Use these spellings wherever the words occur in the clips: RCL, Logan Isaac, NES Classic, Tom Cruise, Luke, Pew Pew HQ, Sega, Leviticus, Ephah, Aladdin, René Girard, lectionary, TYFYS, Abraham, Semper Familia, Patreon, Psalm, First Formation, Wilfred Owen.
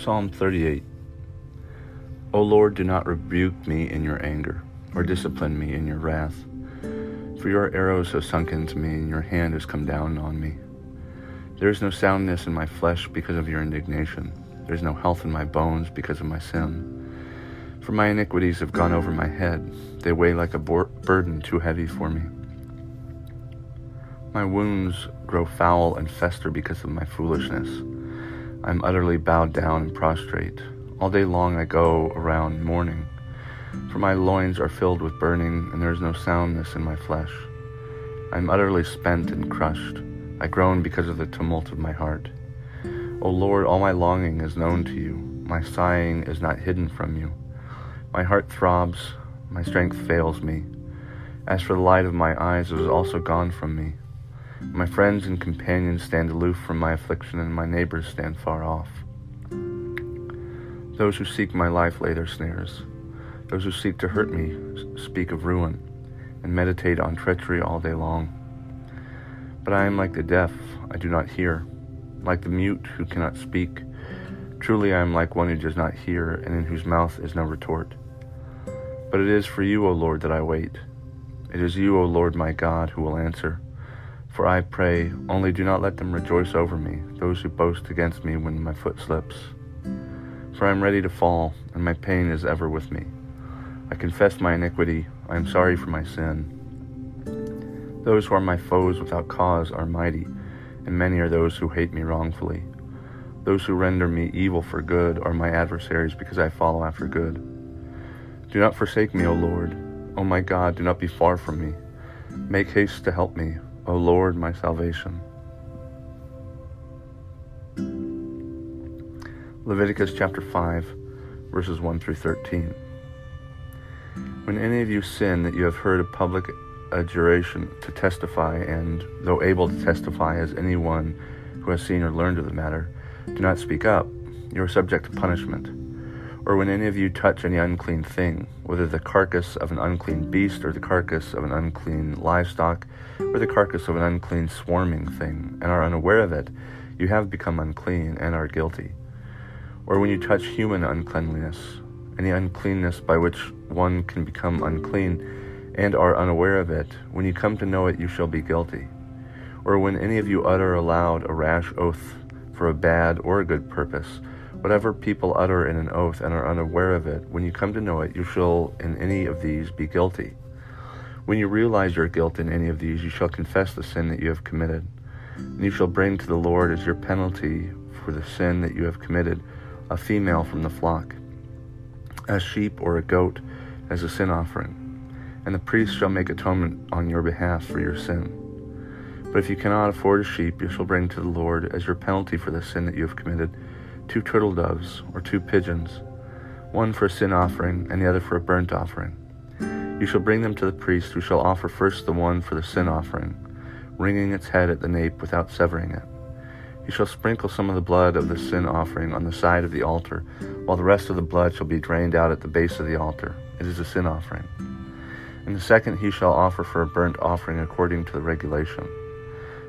Psalm 38. O Lord, do not rebuke me in your anger, or discipline me in your wrath. For your arrows have sunk into me, and your hand has come down on me. There is no soundness in my flesh because of your indignation. There is no health in my bones because of my sin. For my iniquities have gone over my head. They weigh like a burden too heavy for me. My wounds grow foul and fester because of my foolishness. I am utterly bowed down and prostrate. All day long I go around mourning, for my loins are filled with burning, and there is no soundness in my flesh. I am utterly spent and crushed. I groan because of the tumult of my heart. O Lord, all my longing is known to you. My sighing is not hidden from you. My heart throbs, my strength fails me. As for the light of my eyes, it is also gone from me. My friends and companions stand aloof from my affliction, and my neighbors stand far off. Those who seek my life lay their snares. Those who seek to hurt me speak of ruin, and meditate on treachery all day long. But I am like the deaf, I do not hear, like the mute who cannot speak. Truly I am like one who does not hear, and in whose mouth is no retort. But it is for you, O Lord, that I wait. It is you, O Lord my God, who will answer. For I pray, only do not let them rejoice over me, those who boast against me when my foot slips. For I am ready to fall, and my pain is ever with me. I confess my iniquity, I am sorry for my sin. Those who are my foes without cause are mighty, and many are those who hate me wrongfully. Those who render me evil for good are my adversaries, because I follow after good. Do not forsake me, O Lord. O my God, do not be far from me. Make haste to help me, O Lord, my salvation. Leviticus chapter 5, verses 1 through 13. When any of you sin that you have heard a public adjuration to testify, and though able to testify as anyone who has seen or learned of the matter, do not speak up, you are subject to punishment. Or when any of you touch any unclean thing, whether the carcass of an unclean beast or the carcass of an unclean livestock or the carcass of an unclean swarming thing, and are unaware of it, you have become unclean and are guilty. Or when you touch human uncleanliness, any uncleanness by which one can become unclean and are unaware of it, when you come to know it, you shall be guilty. Or when any of you utter aloud a rash oath for a bad or a good purpose, whatever people utter in an oath and are unaware of it, when you come to know it, you shall in any of these be guilty. When you realize your guilt in any of these, you shall confess the sin that you have committed, and you shall bring to the Lord as your penalty for the sin that you have committed a female from the flock, a sheep or a goat, as a sin offering, and the priest shall make atonement on your behalf for your sin. But if you cannot afford a sheep, you shall bring to the Lord as your penalty for the sin that you have committed 2 turtle doves or 2 pigeons, one for a sin offering and the other for a burnt offering. You shall bring them to the priest, who shall offer first the one for the sin offering, wringing its head at the nape without severing it. He shall sprinkle some of the blood of the sin offering on the side of the altar, while the rest of the blood shall be drained out at the base of the altar. It is a sin offering. And the second he shall offer for a burnt offering according to the regulation.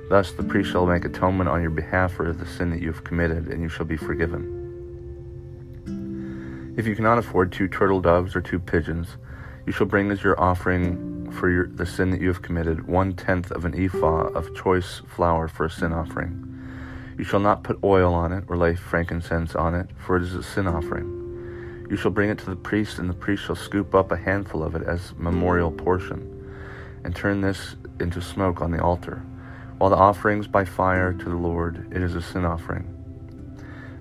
Thus the priest shall make atonement on your behalf for the sin that you have committed, and you shall be forgiven. If you cannot afford 2 turtle doves or 2 pigeons, you shall bring as your offering for the sin that you have committed 1/10 of an ephah of choice flour for a sin offering. You shall not put oil on it or lay frankincense on it, for it is a sin offering. You shall bring it to the priest, and the priest shall scoop up a handful of it as memorial portion, and turn this into smoke on the altar. While the offerings by fire to the Lord, it is a sin offering.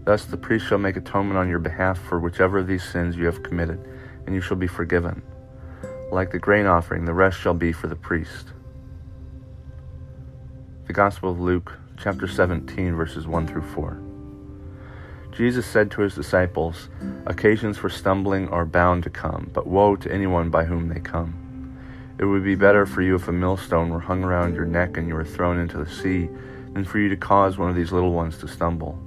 Thus the priest shall make atonement on your behalf for whichever of these sins you have committed, and you shall be forgiven. like the grain offering, the rest shall be for the priest. The Gospel of Luke, chapter 17, verses 1 through 4. Jesus said to his disciples, "Occasions for stumbling are bound to come, but woe to anyone by whom they come. It would be better for you if a millstone were hung around your neck and you were thrown into the sea, than for you to cause one of these little ones to stumble.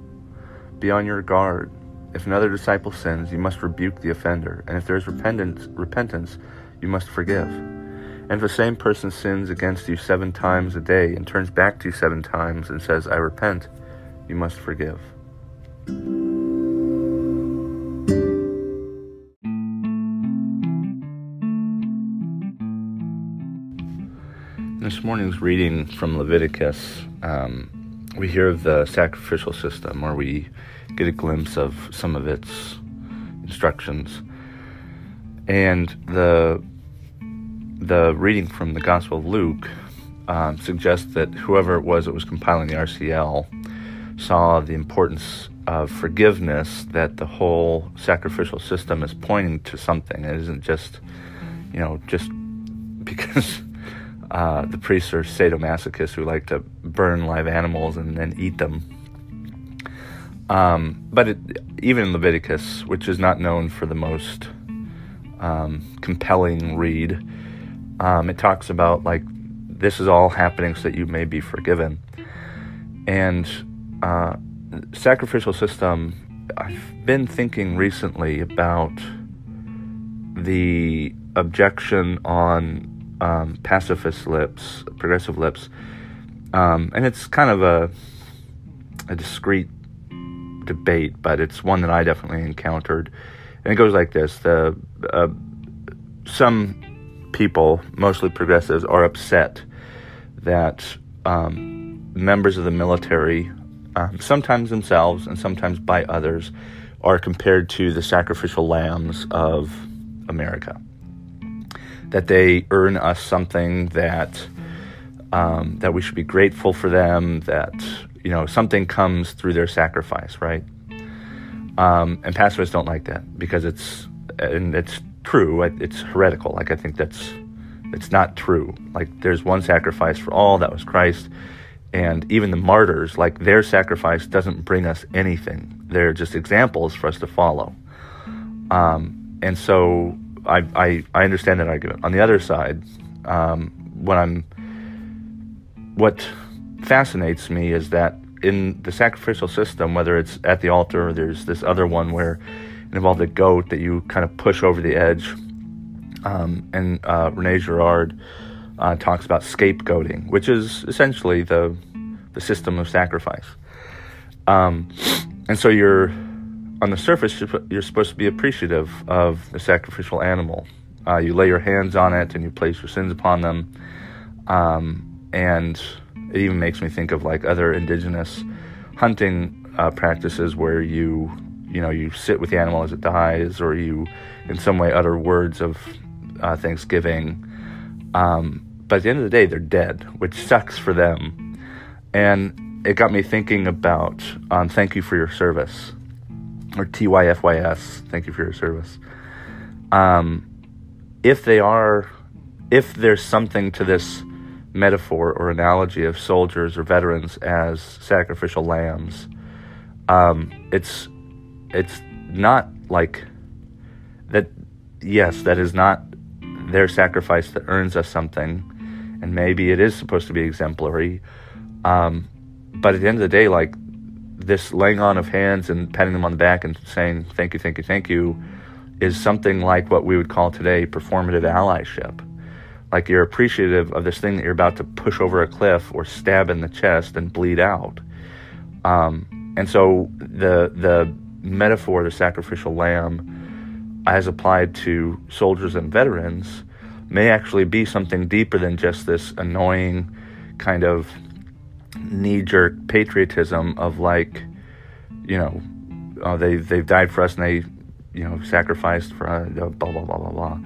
Be on your guard. If another disciple sins, you must rebuke the offender, and if there is repentance, you must forgive. And if the same person sins against you 7 times a day and turns back to you 7 times and says, 'I repent,' you must forgive." This morning's reading from Leviticus, we hear of the sacrificial system, or we get a glimpse of some of its instructions. And the reading from the Gospel of Luke suggests that whoever it was compiling the RCL saw the importance of forgiveness, that the whole sacrificial system is pointing to something. It isn't just, just because the priests are sadomasochists who like to burn live animals and then eat them. But even in Leviticus, which is not known for the most compelling read, it talks about, this is all happening so that you may be forgiven. And sacrificial system, I've been thinking recently about the objection on pacifist lips, progressive lips, and it's kind of a discreet debate, but it's one that I definitely encountered. And it goes like this. Some people, mostly progressives, are upset that members of the military, sometimes themselves and sometimes by others, are compared to the sacrificial lambs of America. That they earn us something, that we should be grateful for them, that something comes through their sacrifice, right? And pacifists don't like that because it's true. It's heretical. I think it's not true. There's one sacrifice for all, that was Christ. And even the martyrs, their sacrifice doesn't bring us anything. They're just examples for us to follow. And so I understand that argument. On the other side, what fascinates me is that in the sacrificial system, whether it's at the altar or there's this other one where it involved a goat that you kind of push over the edge, and René Girard talks about scapegoating, which is essentially the system of sacrifice. And so you're, on the surface, you're supposed to be appreciative of the sacrificial animal. You lay your hands on it and you place your sins upon them, and it even makes me think of other indigenous hunting practices where you sit with the animal as it dies, or you in some way utter words of thanksgiving. But at the end of the day, they're dead, which sucks for them. And it got me thinking about thank you for your service, or TYFYS, thank you for your service. If there's something to this metaphor or analogy of soldiers or veterans as sacrificial lambs, it's not that. Yes, that is not their sacrifice that earns us something, and maybe it is supposed to be exemplary, but at the end of the day, this laying on of hands and patting them on the back and saying thank you is something like what we would call today performative allyship. You're appreciative of this thing that you're about to push over a cliff or stab in the chest and bleed out. And so the metaphor, the sacrificial lamb, as applied to soldiers and veterans, may actually be something deeper than just this annoying kind of knee-jerk patriotism of they've died for us and they sacrificed for us, blah, blah, blah, blah, blah.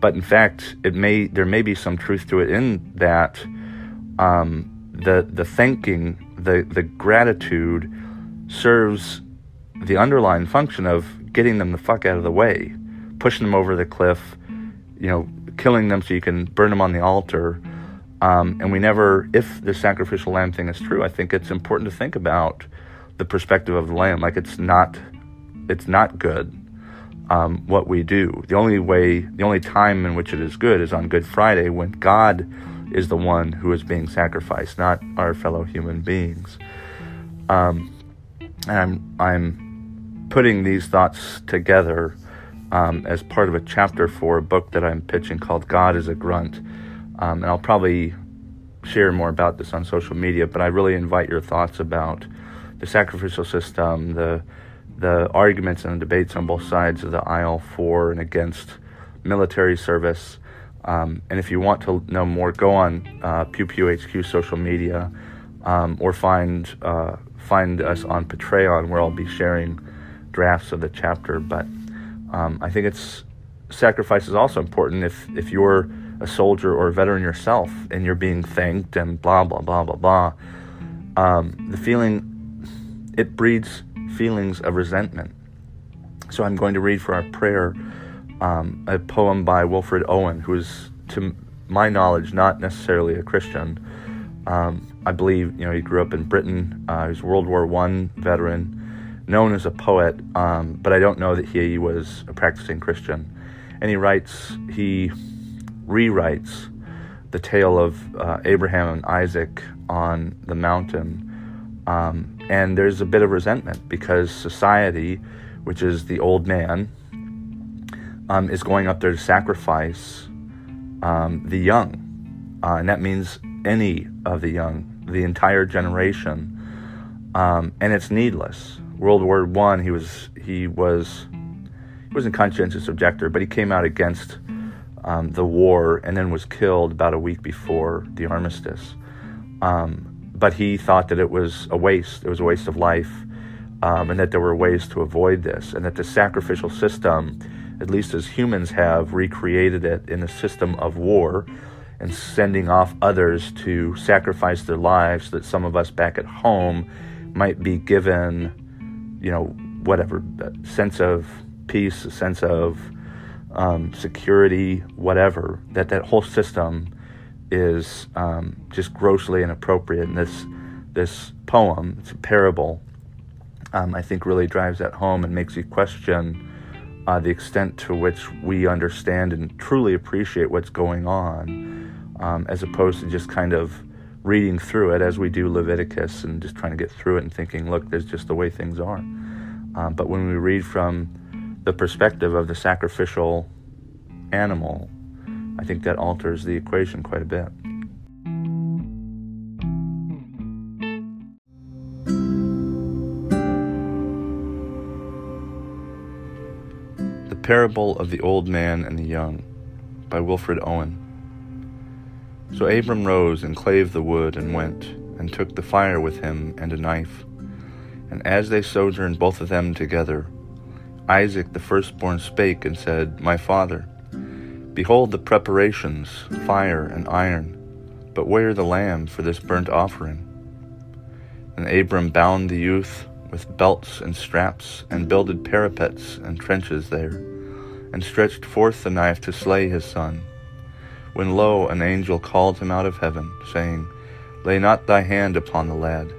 But in fact, there may be some truth to it in that the thanking, the gratitude serves the underlying function of getting them the fuck out of the way, pushing them over the cliff, killing them so you can burn them on the altar. And we never, if the sacrificial lamb thing is true, I think it's important to think about the perspective of the lamb. Like it's not good what we do. The only time in which it is good is on Good Friday, when God is the one who is being sacrificed, not our fellow human beings. And I'm putting these thoughts together as part of a chapter for a book that I'm pitching called God is a Grunt. And I'll probably share more about this on social media, but I really invite your thoughts about the sacrificial system, the arguments and the debates on both sides of the aisle for and against military service. And if you want to know more, go on Pew Pew HQ social media, or find us on Patreon, where I'll be sharing drafts of the chapter. But I think sacrifice is also important if you're a soldier or a veteran yourself and you're being thanked and blah, blah, blah, blah, blah. The feeling, it breeds feelings of resentment. So I'm going to read for our prayer a poem by Wilfred Owen, who is, to my knowledge, not necessarily a Christian. I believe, he grew up in Britain. He was a World War I veteran, known as a poet, but I don't know that he was a practicing Christian. And he rewrites the tale of Abraham and Isaac on the mountain. And there's a bit of resentment because society, which is the old man, is going up there to sacrifice the young. And that means any of the young, the entire generation. And it's needless. World War I, he wasn't a conscientious objector, but he came out against the war, and then was killed about a week before the armistice. But he thought that it was a waste. It was a waste of life, and that there were ways to avoid this, and that the sacrificial system, at least as humans have recreated it in the system of war, and sending off others to sacrifice their lives so that some of us back at home might be given, whatever, a sense of peace, a sense of security, whatever, that whole system is just grossly inappropriate. And this poem, it's a parable, I think really drives that home and makes you question the extent to which we understand and truly appreciate what's going on, as opposed to just kind of reading through it as we do Leviticus and just trying to get through it and thinking, look, there's just the way things are. But when we read from the perspective of the sacrificial animal, I think that alters the equation quite a bit. The Parable of the Old Man and the Young, by Wilfred Owen. So Abram rose and clave the wood, and went, and took the fire with him and a knife. And as they sojourned both of them together, Isaac the firstborn spake and said, My father, behold the preparations, fire and iron, but where the lamb for this burnt offering? And Abram bound the youth with belts and straps, and builded parapets and trenches there, and stretched forth the knife to slay his son. When lo, an angel called him out of heaven, saying, Lay not thy hand upon the lad,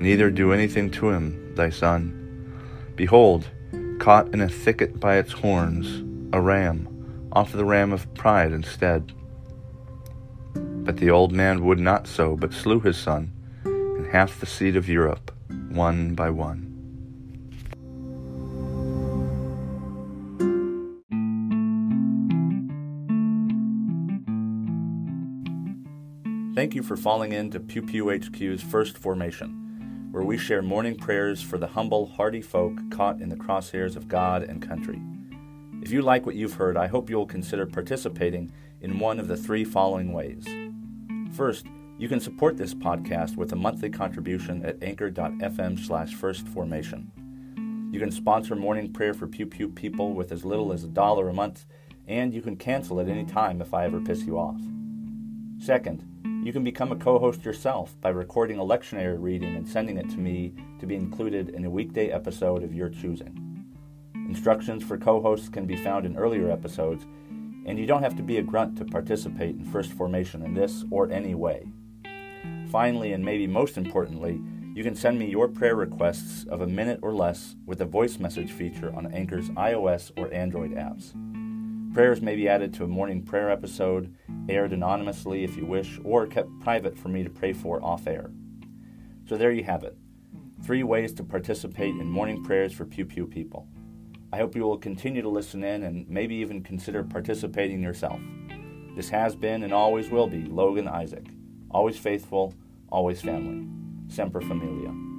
neither do anything to him, thy son. Behold, caught in a thicket by its horns, a ram, offer the ram of pride instead. But the old man would not so, but slew his son, and half the seed of Europe, one by one. Thank you for falling into Pew Pew HQ's First Formation, where we share morning prayers for the humble, hardy folk caught in the crosshairs of God and country. If you like what you've heard, I hope you'll consider participating in one of the three following ways. First, you can support this podcast with a monthly contribution at anchor.fm/firstformation. You can sponsor morning prayer for Pew Pew people with as little as $1 a month, and you can cancel at any time if I ever piss you off. Second, you can become a co-host yourself by recording a lectionary reading and sending it to me to be included in a weekday episode of your choosing. Instructions for co-hosts can be found in earlier episodes, and you don't have to be a grunt to participate in First Formation in this or any way. Finally, and maybe most importantly, you can send me your prayer requests of a minute or less with a voice message feature on Anchor's iOS or Android apps. Prayers may be added to a morning prayer episode, aired anonymously if you wish, or kept private for me to pray for off-air. So there you have it, 3 ways to participate in morning prayers for Pew Pew people. I hope you will continue to listen in and maybe even consider participating yourself. This has been and always will be Logan Isaac. Always faithful, always family. Semper Familia.